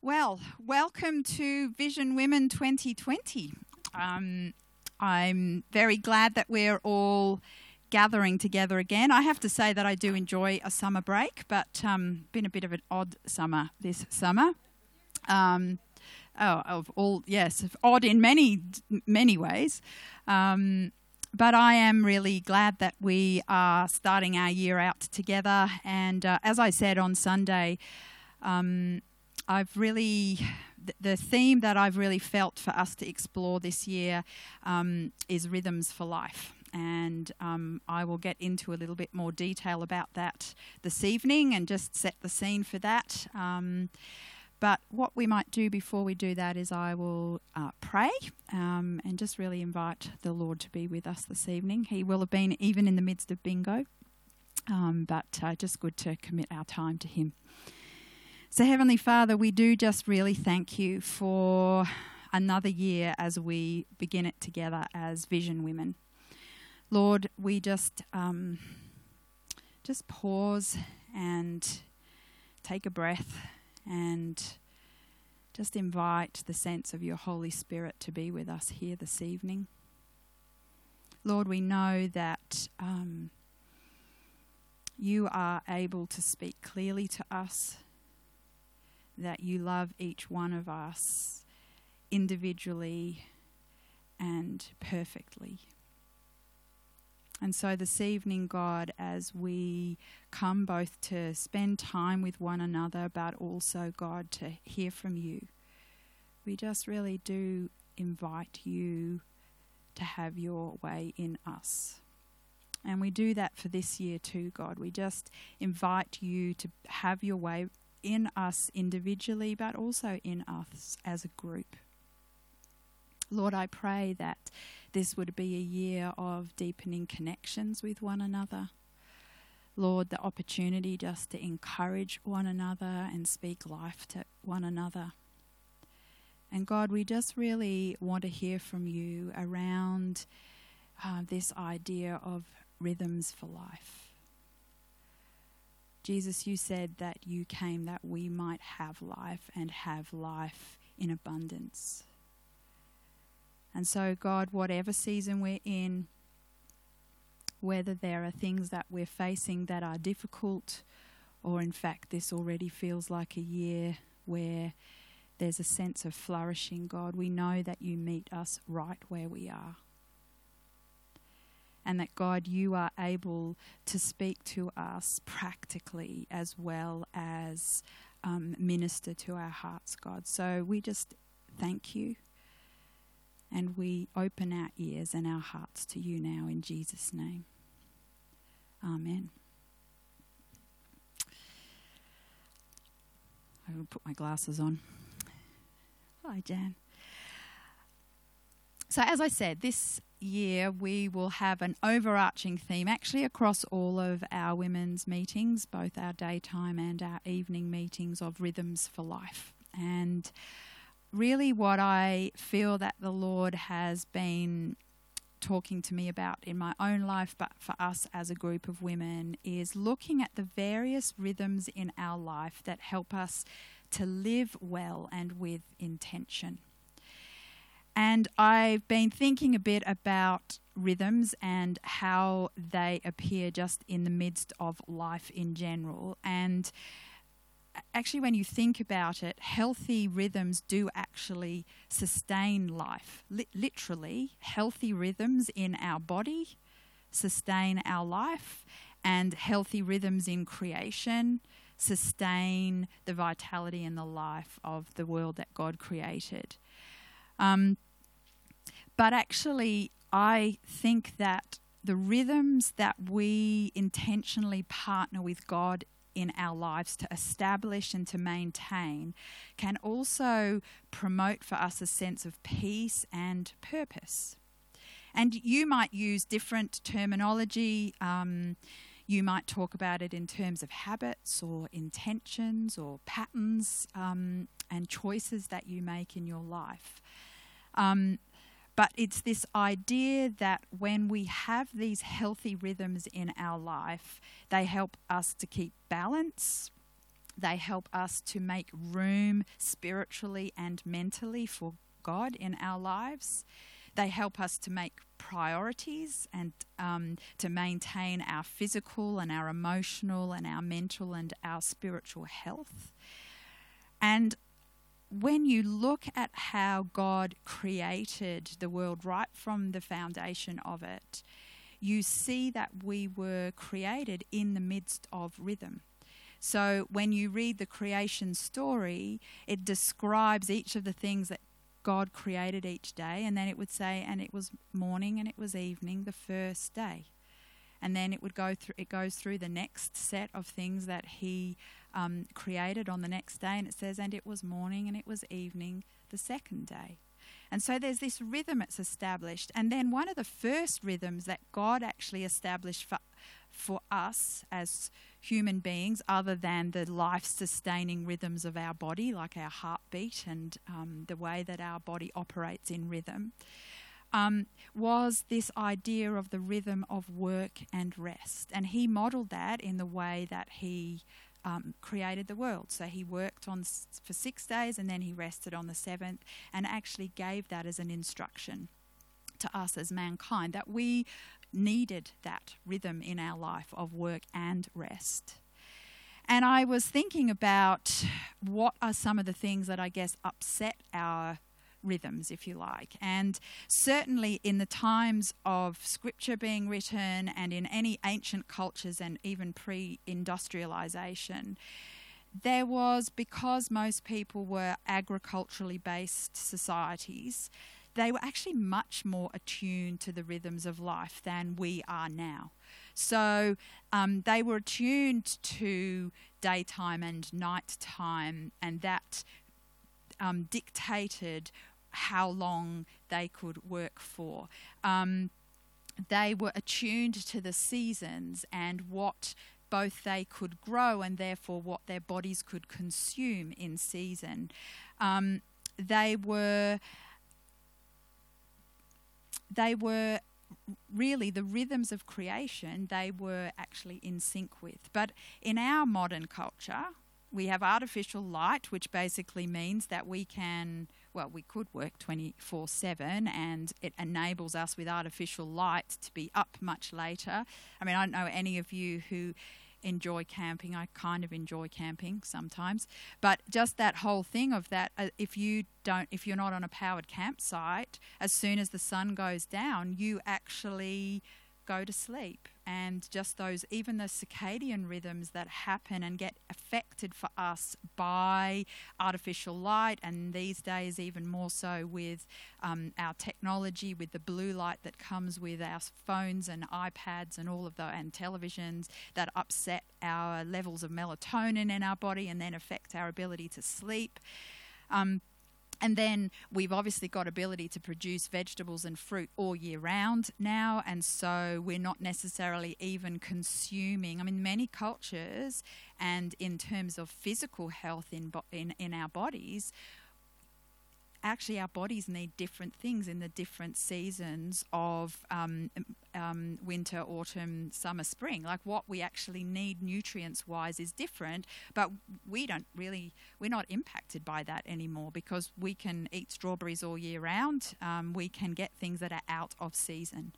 Well, welcome to Vision Women 2020. I'm very glad that we're all gathering together again. I have to say that I do enjoy a summer break, but been a bit of an odd summer this summer. Odd in many ways. But I am really glad that we are starting our year out together. And as I said on Sunday, the theme that I've really felt for us to explore this year is Rhythms for Life. And I will get into a little bit more detail about that this evening and just set the scene for that. But what we might do before we do that is I will pray and just really invite the Lord to be with us this evening. He will have been even in the midst of bingo, but just good to commit our time to Him. So Heavenly Father, we do just really thank you for another year as we begin it together as Vision Women. Lord, we just pause and take a breath and just invite the sense of your Holy Spirit to be with us here this evening. Lord, we know that you are able to speak clearly to us, that you love each one of us individually and perfectly. And so this evening, God, as we come both to spend time with one another, but also, God, to hear from you, we just really do invite you to have your way in us. And we do that for this year too, God. We just invite you to have your way in us individually, but also in us as a group. Lord, I pray that this would be a year of deepening connections with one another. Lord, the opportunity just to encourage one another and speak life to one another. And God, we just really want to hear from you around this idea of rhythms for life. Jesus, you said that you came that we might have life and have life in abundance. And so, God, whatever season we're in, whether there are things that we're facing that are difficult, or in fact this already feels like a year where there's a sense of flourishing, God, we know that you meet us right where we are. And that, God, you are able to speak to us practically as well as minister to our hearts, God. So we just thank you, and we open our ears and our hearts to you now in Jesus' name. Amen. I will put my glasses on. Hi, Jan. So as I said, this year we will have an overarching theme actually across all of our women's meetings, both our daytime and our evening meetings, of Rhythms for Life. And really what I feel that the Lord has been talking to me about in my own life, but for us as a group of women, is looking at the various rhythms in our life that help us to live well and with intention. And I've been thinking a bit about rhythms and how they appear just in the midst of life in general. And actually, when you think about it, healthy rhythms do actually sustain life. Literally, healthy rhythms in our body sustain our life, and healthy rhythms in creation sustain the vitality and the life of the world that God created. But actually, I think that the rhythms that we intentionally partner with God in our lives to establish and to maintain can also promote for us a sense of peace and purpose. And you might use different terminology. You might talk about it in terms of habits or intentions or patterns and choices that you make in your life. But it's this idea that when we have these healthy rhythms in our life, they help us to keep balance, They help us to make room spiritually and mentally for God in our lives. They help us to make priorities and to maintain our physical and our emotional and our mental and our spiritual health. And when you look at how God created the world right from the foundation of it, you see that we were created in the midst of rhythm. So when you read the creation story, it describes each of the things that God created each day, and then it would say, and it was morning and it was evening, the first day. And then it would go through. It goes through the next set of things that he created on the next day, and it says, and it was morning and it was evening, the second day. And so there's this rhythm it's established. And then one of the first rhythms that God actually established for us as human beings, other than the life-sustaining rhythms of our body, like our heartbeat and the way that our body operates in rhythm, was this idea of the rhythm of work and rest. And he modeled that in the way that he created the world. So he worked for 6 days and then he rested on the seventh, and actually gave that as an instruction to us as mankind, that we needed that rhythm in our life of work and rest. And I was thinking about what are some of the things that I guess upset our rhythms, if you like. And certainly in the times of scripture being written and in any ancient cultures and even pre-industrialization, there was, because most people were agriculturally based societies, they were actually much more attuned to the rhythms of life than we are now. So they were attuned to daytime and nighttime, and that dictated how long they could work for. They were attuned to the seasons and what both they could grow and therefore what their bodies could consume in season. They were really the rhythms of creation. They were actually in sync with. But in our modern culture, we have artificial light, which basically means that we could work 24/7, and it enables us with artificial light to be up much later. I mean, I don't know any of you who enjoy camping. I kind of enjoy camping sometimes, but just that whole thing of that, if you're not on a powered campsite, as soon as the sun goes down, you actually go to sleep. And just even the circadian rhythms that happen and get affected for us by artificial light, and these days even more so with our technology, with the blue light that comes with our phones and iPads and all of those, and televisions, that upset our levels of melatonin in our body and then affect our ability to sleep. And then we've obviously got ability to produce vegetables and fruit all year round now. And so we're not necessarily even consuming. I mean, many cultures, and in terms of physical health in our bodies, actually our bodies need different things in the different seasons of winter, autumn, summer, spring. Like, what we actually need nutrients-wise is different, but we're not impacted by that anymore, because we can eat strawberries all year round. We can get things that are out of season.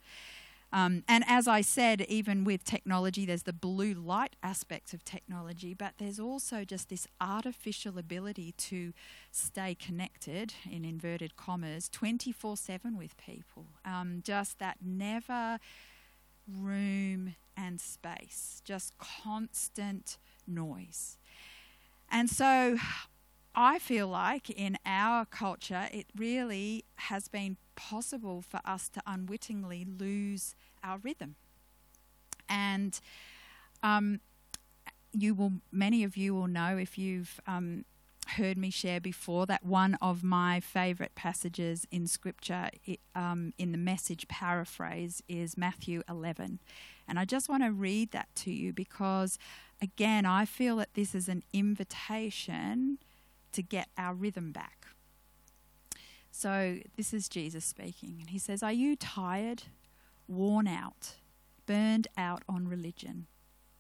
And as I said, even with technology, there's the blue light aspects of technology, but there's also just this artificial ability to stay connected, in inverted commas, 24/7 with people. Just that never room and space, just constant noise. And so I feel like in our culture, it really has been possible for us to unwittingly lose our rhythm. And many of you will know, if you've heard me share before, that one of my favorite passages in scripture in the Message paraphrase is Matthew 11. And I just want to read that to you, because again, I feel that this is an invitation to get our rhythm back. So this is Jesus speaking, and he says, "Are you tired, worn out, burned out on religion?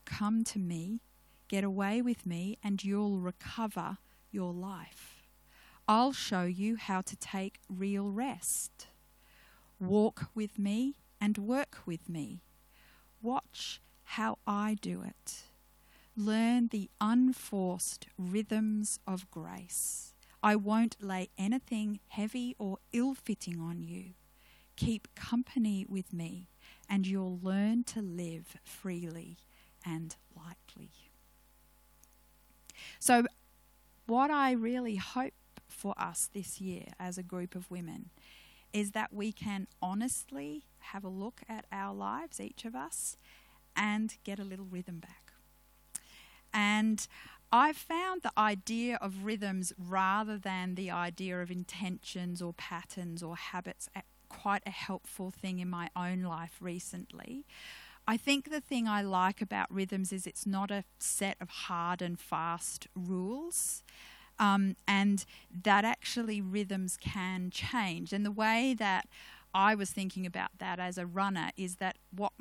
Come to me, Get away with me and you'll recover your life. I'll show you how to take real rest. Walk with me and work with me. Watch how I do it. Learn the unforced rhythms of grace. I won't lay anything heavy or ill-fitting on you. Keep company with me, and you'll learn to live freely and lightly. So what I really hope for us this year as a group of women is that we can honestly have a look at our lives, each of us, and get a little rhythm back. And I've found the idea of rhythms rather than the idea of intentions or patterns or habits quite a helpful thing in my own life recently. I think the thing I like about rhythms is it's not a set of hard and fast rules, and that actually rhythms can change. And the way that I was thinking about that as a runner is that what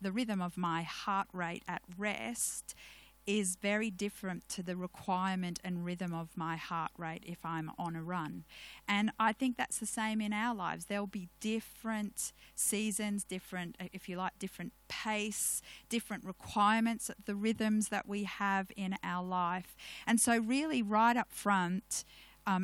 the rhythm of my heart rate at rest is very different to the requirement and rhythm of my heart rate if I'm on a run. And I think that's the same in our lives. There'll be different seasons, different, if you like, different pace, different requirements, the rhythms that we have in our life. And so really right up front,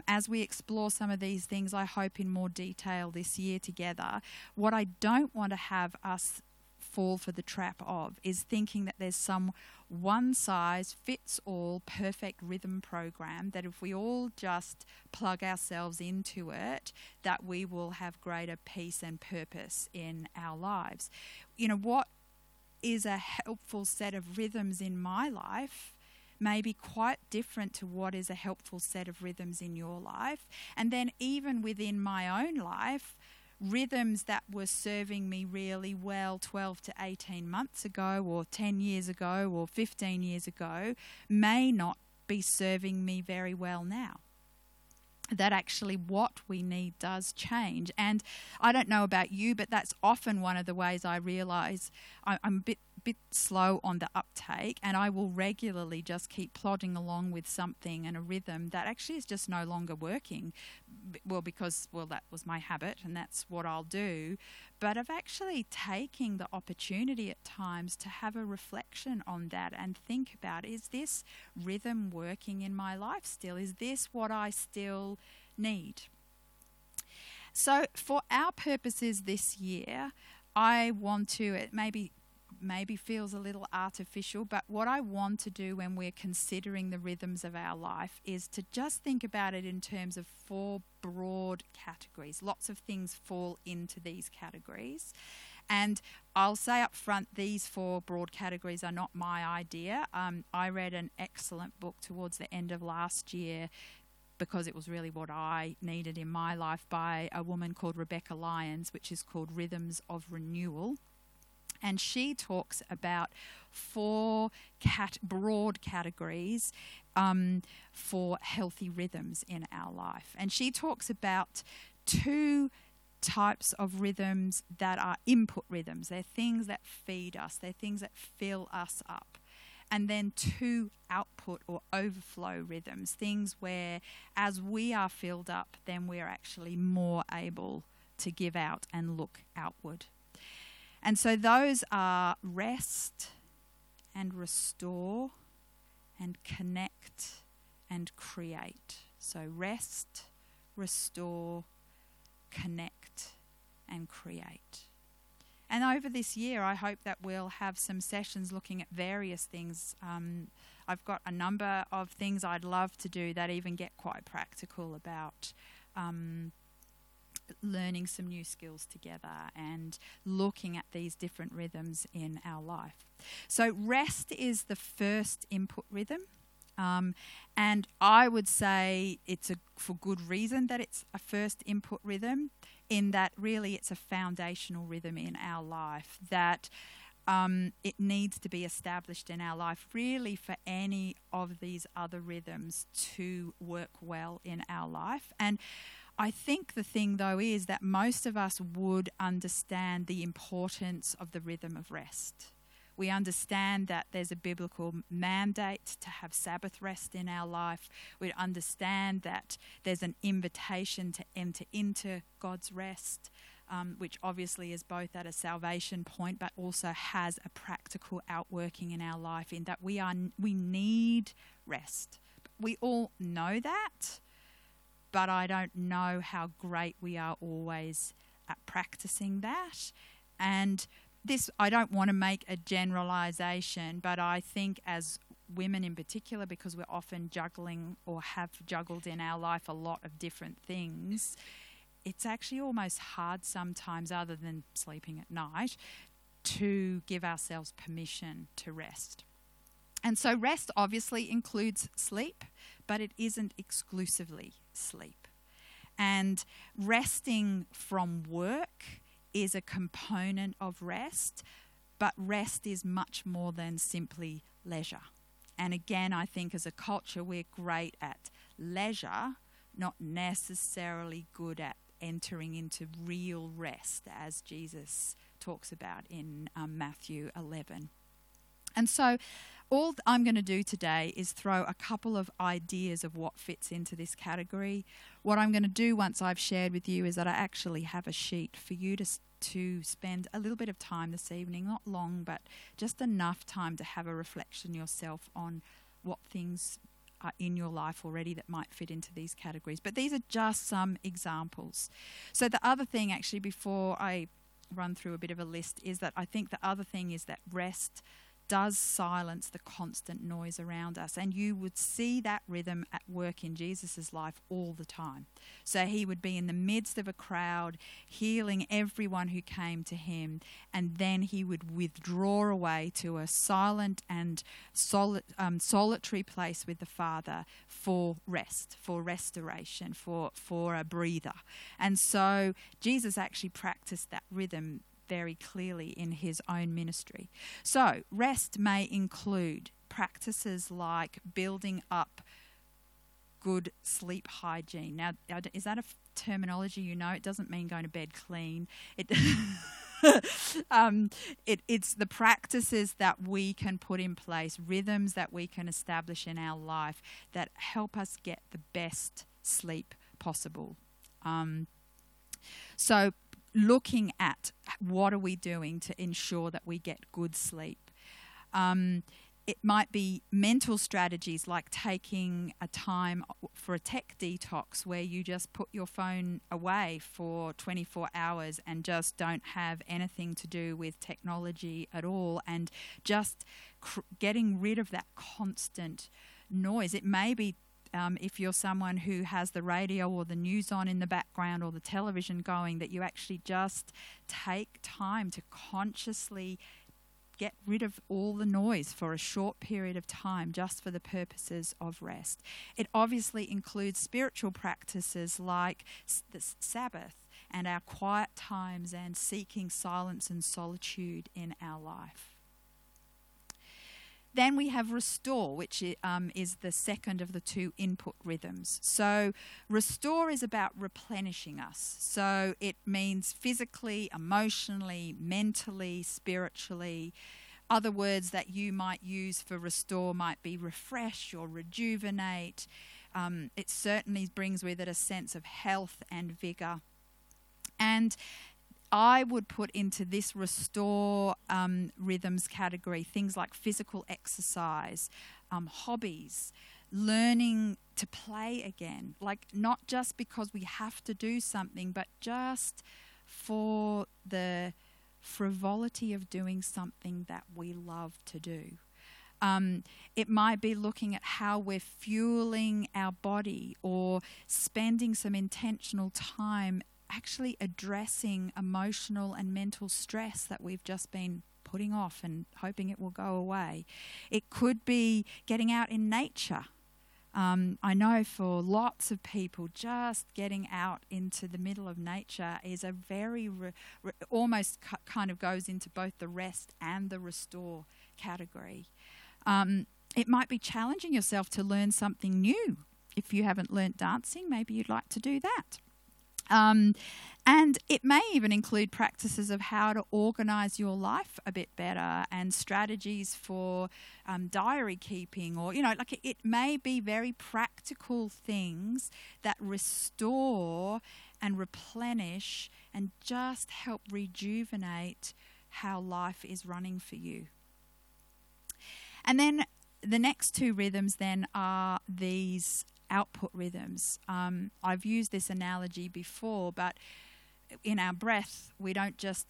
as we explore some of these things, I hope in more detail this year together, what I don't want to have us fall for the trap of is thinking that there's some one-size-fits-all perfect rhythm program that if we all just plug ourselves into it, that we will have greater peace and purpose in our lives. You know, what is a helpful set of rhythms in my life may be quite different to what is a helpful set of rhythms in your life. And then even within my own life, rhythms that were serving me really well 12 to 18 months ago or 10 years ago or 15 years ago may not be serving me very well now. That actually what we need does change. And I don't know about you, but that's often one of the ways I realise I'm a bit slow on the uptake, and I will regularly just keep plodding along with something and a rhythm that actually is just no longer working. Well, because, well, that was my habit and that's what I'll do. But of actually taking the opportunity at times to have a reflection on that and think about, is this rhythm working in my life still? Is this what I still need? So for our purposes this year, I want to, it maybe feels a little artificial, but what I want to do when we're considering the rhythms of our life is to just think about it in terms of four broad categories. Lots of things fall into these categories. And I'll say up front, these four broad categories are not my idea. I read an excellent book towards the end of last year because it was really what I needed in my life by a woman called Rebecca Lyons, which is called Rhythms of Renewal. And she talks about four broad categories for healthy rhythms in our life. And she talks about two types of rhythms that are input rhythms. They're things that feed us. They're things that fill us up. And then two output or overflow rhythms, things where as we are filled up, then we're actually more able to give out and look outward. And so those are rest and restore and connect and create. So rest, restore, connect and create. And over this year, I hope that we'll have some sessions looking at various things. I've got a number of things I'd love to do that even get quite practical about learning some new skills together and looking at these different rhythms in our life. So rest is the first input rhythm. And I would say it's for good reason that it's a first input rhythm, in that really it's a foundational rhythm in our life that it needs to be established in our life really for any of these other rhythms to work well in our life. And I think the thing, though, is that most of us would understand the importance of the rhythm of rest. We understand that there's a biblical mandate to have Sabbath rest in our life. We understand that there's an invitation to enter into God's rest, which obviously is both at a salvation point, but also has a practical outworking in our life in that we need rest. We all know that, but I don't know how great we are always at practicing that. And this, I don't want to make a generalization, but I think as women in particular, because we're often juggling or have juggled in our life a lot of different things, it's actually almost hard sometimes, other than sleeping at night, to give ourselves permission to rest. And so rest obviously includes sleep, but it isn't exclusively sleep. And resting from work is a component of rest, but rest is much more than simply leisure. And again, I think as a culture, we're great at leisure, not necessarily good at entering into real rest, as Jesus talks about in Matthew 11. And so all I'm going to do today is throw a couple of ideas of what fits into this category. What I'm going to do once I've shared with you is that I actually have a sheet for you to spend a little bit of time this evening, not long, but just enough time to have a reflection yourself on what things are in your life already that might fit into these categories. But these are just some examples. So the other thing, actually, before I run through a bit of a list, is that I think the other thing is that rest does silence the constant noise around us. And you would see that rhythm at work in Jesus's life all the time. So he would be in the midst of a crowd, healing everyone who came to him, and then he would withdraw away to a silent and solitary place with the Father for rest, for restoration, for a breather. And so Jesus actually practiced that rhythm very clearly in his own ministry. So rest may include practices like building up good sleep hygiene. Now, is that a terminology you know? It doesn't mean going to bed clean. It's the practices that we can put in place, rhythms that we can establish in our life that help us get the best sleep possible. So looking at what are we doing to ensure that we get good sleep. It might be mental strategies like taking a time for a tech detox where you just put your phone away for 24 hours and just don't have anything to do with technology at all, and just getting rid of that constant noise. It may be if you're someone who has the radio or the news on in the background or the television going, that you actually just take time to consciously get rid of all the noise for a short period of time just for the purposes of rest. It obviously includes spiritual practices like the Sabbath and our quiet times and seeking silence and solitude in our life. Then we have restore, which is the second of the two input rhythms. So restore is about replenishing us. So it means physically, emotionally, mentally, spiritually. Other words that you might use for restore might be refresh or rejuvenate. It certainly brings with it a sense of health and vigor. And I would put into this restore rhythms category things like physical exercise, hobbies, learning to play again, like not just because we have to do something, but just for the frivolity of doing something that we love to do. It might be looking at how we're fueling our body or spending some intentional time actually addressing emotional and mental stress that we've just been putting off and hoping it will go away. It could be getting out in nature. I know for lots of people, just getting out into the middle of nature is a very almost kind of goes into both the rest and the restore category. It might be challenging yourself to learn something new. If you haven't learnt dancing, maybe you'd like to do that. And it may even include practices of how to organise your life a bit better and strategies for diary keeping, or, you know, like it may be very practical things that restore and replenish and just help rejuvenate how life is running for you. And then the next two rhythms then are these output rhythms. I've used this analogy before, but in our breath, we don't just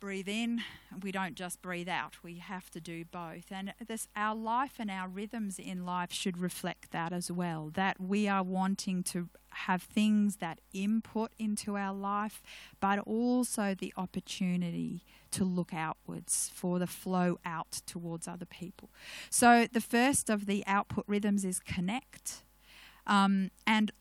breathe in, we don't just breathe out. We have to do both. And this, our life and our rhythms in life should reflect that as well, that we are wanting to have things that input into our life, but also the opportunity to look outwards for the flow out towards other people. So the first of the output rhythms is connect. And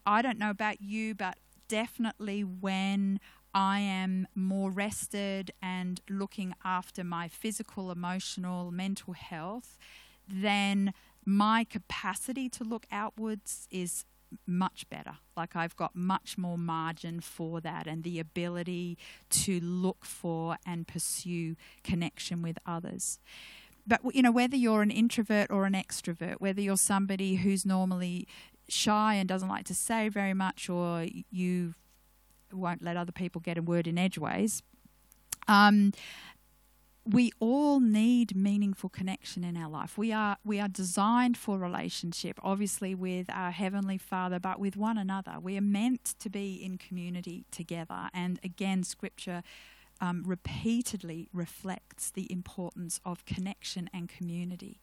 I don't know about you, but definitely when I am more rested and looking after my physical, emotional, mental health, then my capacity to look outwards is much better. Like I've got much more margin for that and the ability to look for and pursue connection with others. But, you know, whether you're an introvert or an extrovert, whether you're somebody who's normally shy and doesn't like to say very much, or you won't let other people get a word in edgeways, we all need meaningful connection in our life. We are designed for relationship, obviously with our Heavenly Father, but with one another. We are meant to be in community together. And again, Scripture repeatedly reflects the importance of connection and community.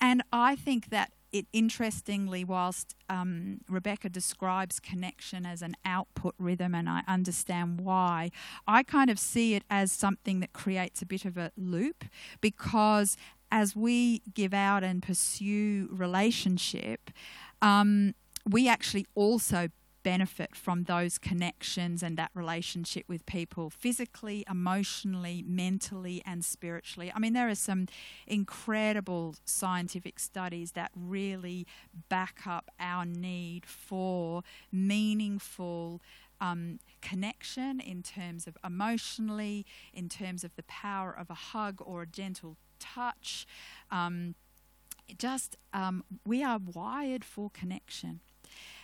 And I think that it, interestingly, whilst Rebecca describes connection as an output rhythm, and I understand why, I kind of see it as something that creates a bit of a loop, because as we give out and pursue relationship, we actually also benefit from those connections and that relationship with people physically, emotionally, mentally, and spiritually. I mean, there are some incredible scientific studies that really back up our need for meaningful connection in terms of emotionally, in terms of the power of a hug or a gentle touch. We are wired for connection.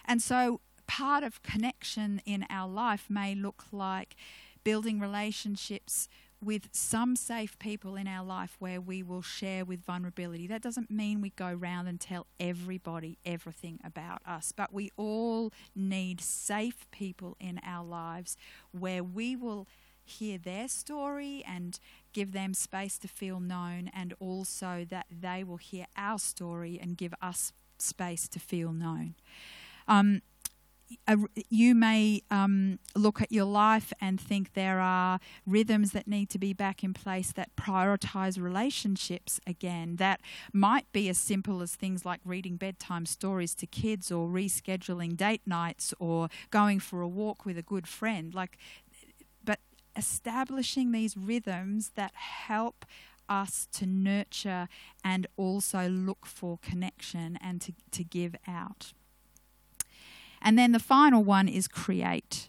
And so part of connection in our life may look like building relationships with some safe people in our life where we will share with vulnerability. That doesn't mean we go round and tell everybody everything about us, but we all need safe people in our lives where we will hear their story and give them space to feel known, and also that they will hear our story and give us space to feel known. You may look at your life and think there are rhythms that need to be back in place that prioritise relationships again. That might be as simple as things like reading bedtime stories to kids, or rescheduling date nights, or going for a walk with a good friend. But establishing these rhythms that help us to nurture and also look for connection and to give out. And then the final one is create.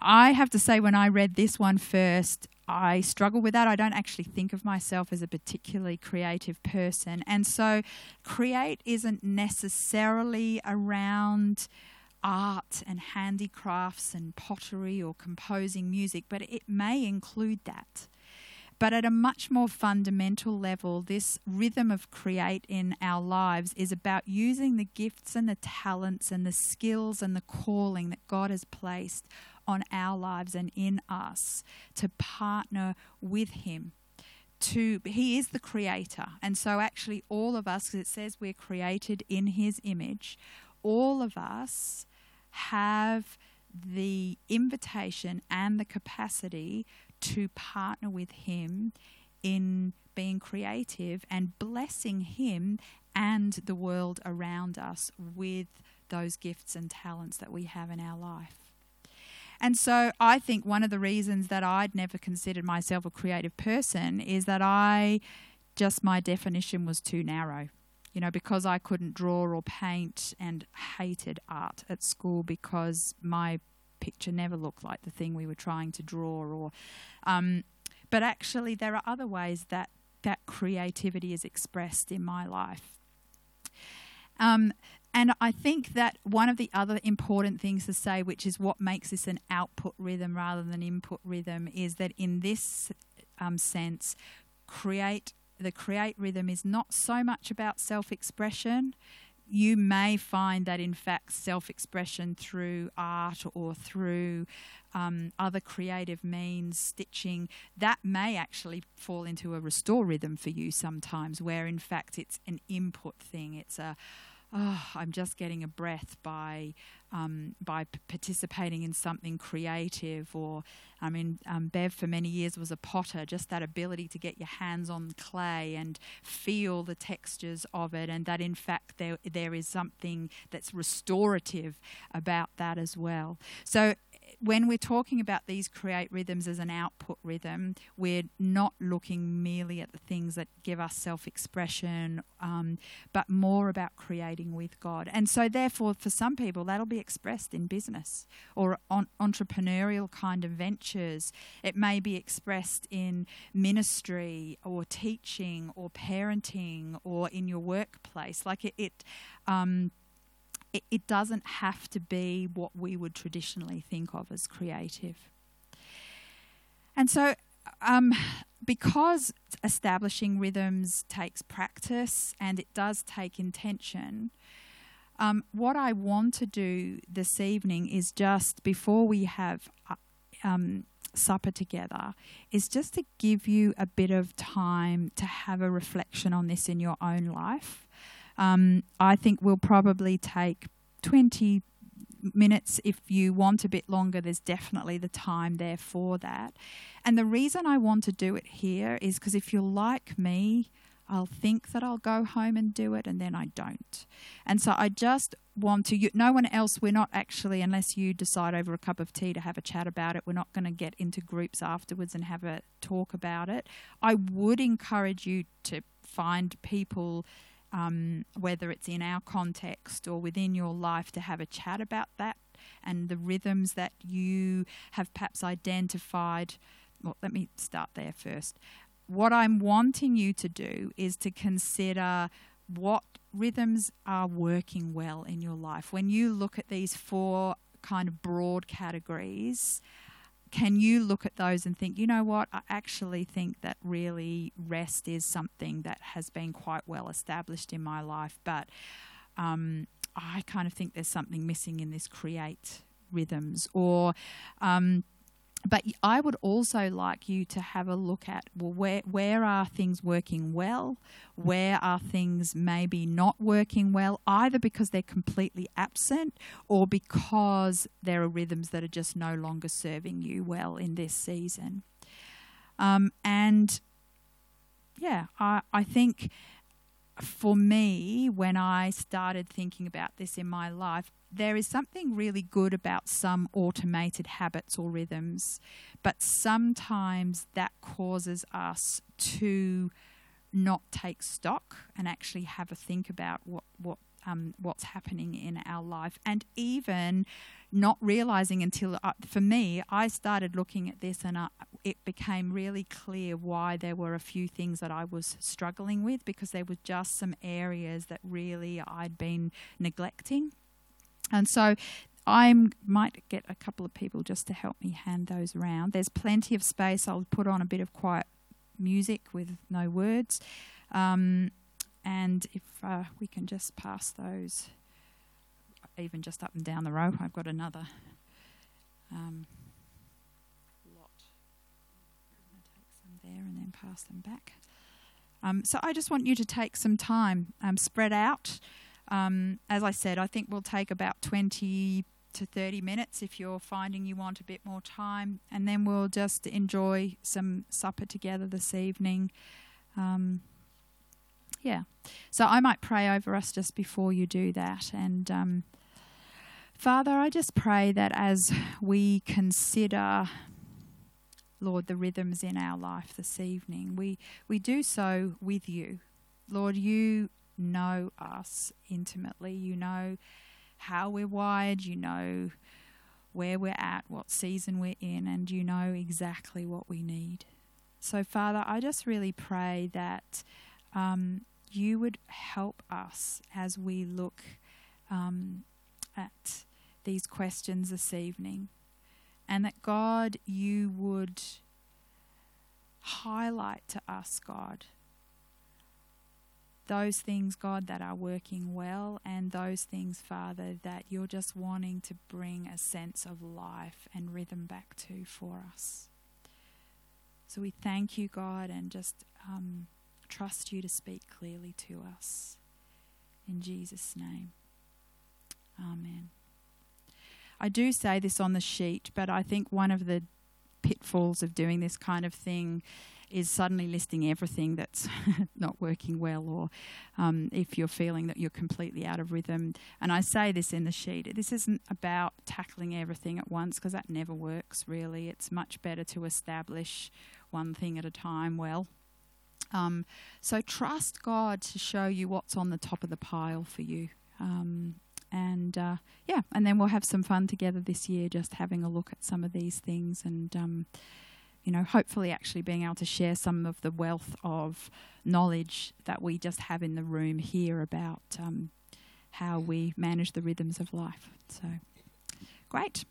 I have to say, when I read this one first, I struggle with that. I don't actually think of myself as a particularly creative person. And so create isn't necessarily around art and handicrafts and pottery or composing music, but it may include that. But at a much more fundamental level, this rhythm of create in our lives is about using the gifts and the talents and the skills and the calling that God has placed on our lives and in us to partner with Him. He is the creator. And so actually all of us, because it says we're created in His image, all of us have the invitation and the capacity to partner with Him in being creative and blessing Him and the world around us with those gifts and talents that we have in our life. And so I think one of the reasons that I'd never considered myself a creative person is that my definition was too narrow. You know, because I couldn't draw or paint and hated art at school because my picture never looked like the thing we were trying to draw. Or, but actually there are other ways that that creativity is expressed in my life. And I think that one of the other important things to say, which is what makes this an output rhythm rather than input rhythm, is that in this sense, create rhythm is not so much about self-expression. You may find that, in fact, self-expression through art or through other creative means, stitching, that may actually fall into a restore rhythm for you sometimes, where, in fact, it's an input thing. It's a, I'm just getting a breath by participating in something creative. Or, I mean, Bev for many years was a potter, just that ability to get your hands on clay and feel the textures of it, and that in fact there is something that's restorative about that as well. So when we're talking about these create rhythms as an output rhythm, we're not looking merely at the things that give us self-expression, but more about creating with God. And so therefore, for some people, that'll be expressed in business or on entrepreneurial kind of ventures. It may be expressed in ministry or teaching or parenting or in your workplace. Like It doesn't have to be what we would traditionally think of as creative. And so because establishing rhythms takes practice and it does take intention, what I want to do this evening is just, before we have supper together, is just to give you a bit of time to have a reflection on this in your own life. I think we'll probably take 20 minutes. If you want a bit longer, there's definitely the time there for that. And the reason I want to do it here is because if you're like me, I'll think that I'll go home and do it, and then I don't. And so I just want to, no one else, we're not actually, unless you decide over a cup of tea to have a chat about it, we're not going to get into groups afterwards and have a talk about it. I would encourage you to find people, whether it's in our context or within your life, to have a chat about that and the rhythms that you have perhaps identified. Well, let me start there first. What I'm wanting you to do is to consider what rhythms are working well in your life. When you look at these four kind of broad categories, can you look at those and think, you know what, I actually think that really rest is something that has been quite well established in my life, but I kind of think there's something missing in this create rhythms. Or, but I would also like you to have a look at, well, where are things working well? Where are things maybe not working well, either because they're completely absent or because there are rhythms that are just no longer serving you well in this season? And yeah, I think for me, when I started thinking about this in my life, there is something really good about some automated habits or rhythms, but sometimes that causes us to not take stock and actually have a think about what's happening in our life. And even not realizing until, for me, I started looking at this and it became really clear why there were a few things that I was struggling with, because there were just some areas that really I'd been neglecting. And so I might get a couple of people just to help me hand those around. There's plenty of space. I'll put on a bit of quiet music with no words. And if we can just pass those, even just up and down the row, I've got another lot. I'm going to take some there and then pass them back. So I just want you to take some time, spread out. As I said, I think we'll take about 20 to 30 minutes if you're finding you want a bit more time, and then we'll just enjoy some supper together this evening. Yeah, so I might pray over us just before you do that. And Father, I just pray that as we consider, Lord, the rhythms in our life this evening, we do so with you. Lord, you know us intimately. You know how we're wired. You know where we're at, what season we're in, and you know exactly what we need. So, Father, I just really pray that you would help us as we look at these questions this evening, and that, God, you would highlight to us, God, those things, God, that are working well, and those things, Father, that you're just wanting to bring a sense of life and rhythm back to for us. So we thank you, God, and just trust you to speak clearly to us. In Jesus' name. Amen. I do say this on the sheet, but I think one of the pitfalls of doing this kind of thing is suddenly listing everything that's not working well, or if you're feeling that you're completely out of rhythm. And I say this in the sheet, this isn't about tackling everything at once, because that never works really. It's much better to establish one thing at a time well. So trust God to show you what's on the top of the pile for you. And then we'll have some fun together this year, just having a look at some of these things, and hopefully actually being able to share some of the wealth of knowledge that we just have in the room here about how we manage the rhythms of life. So, great.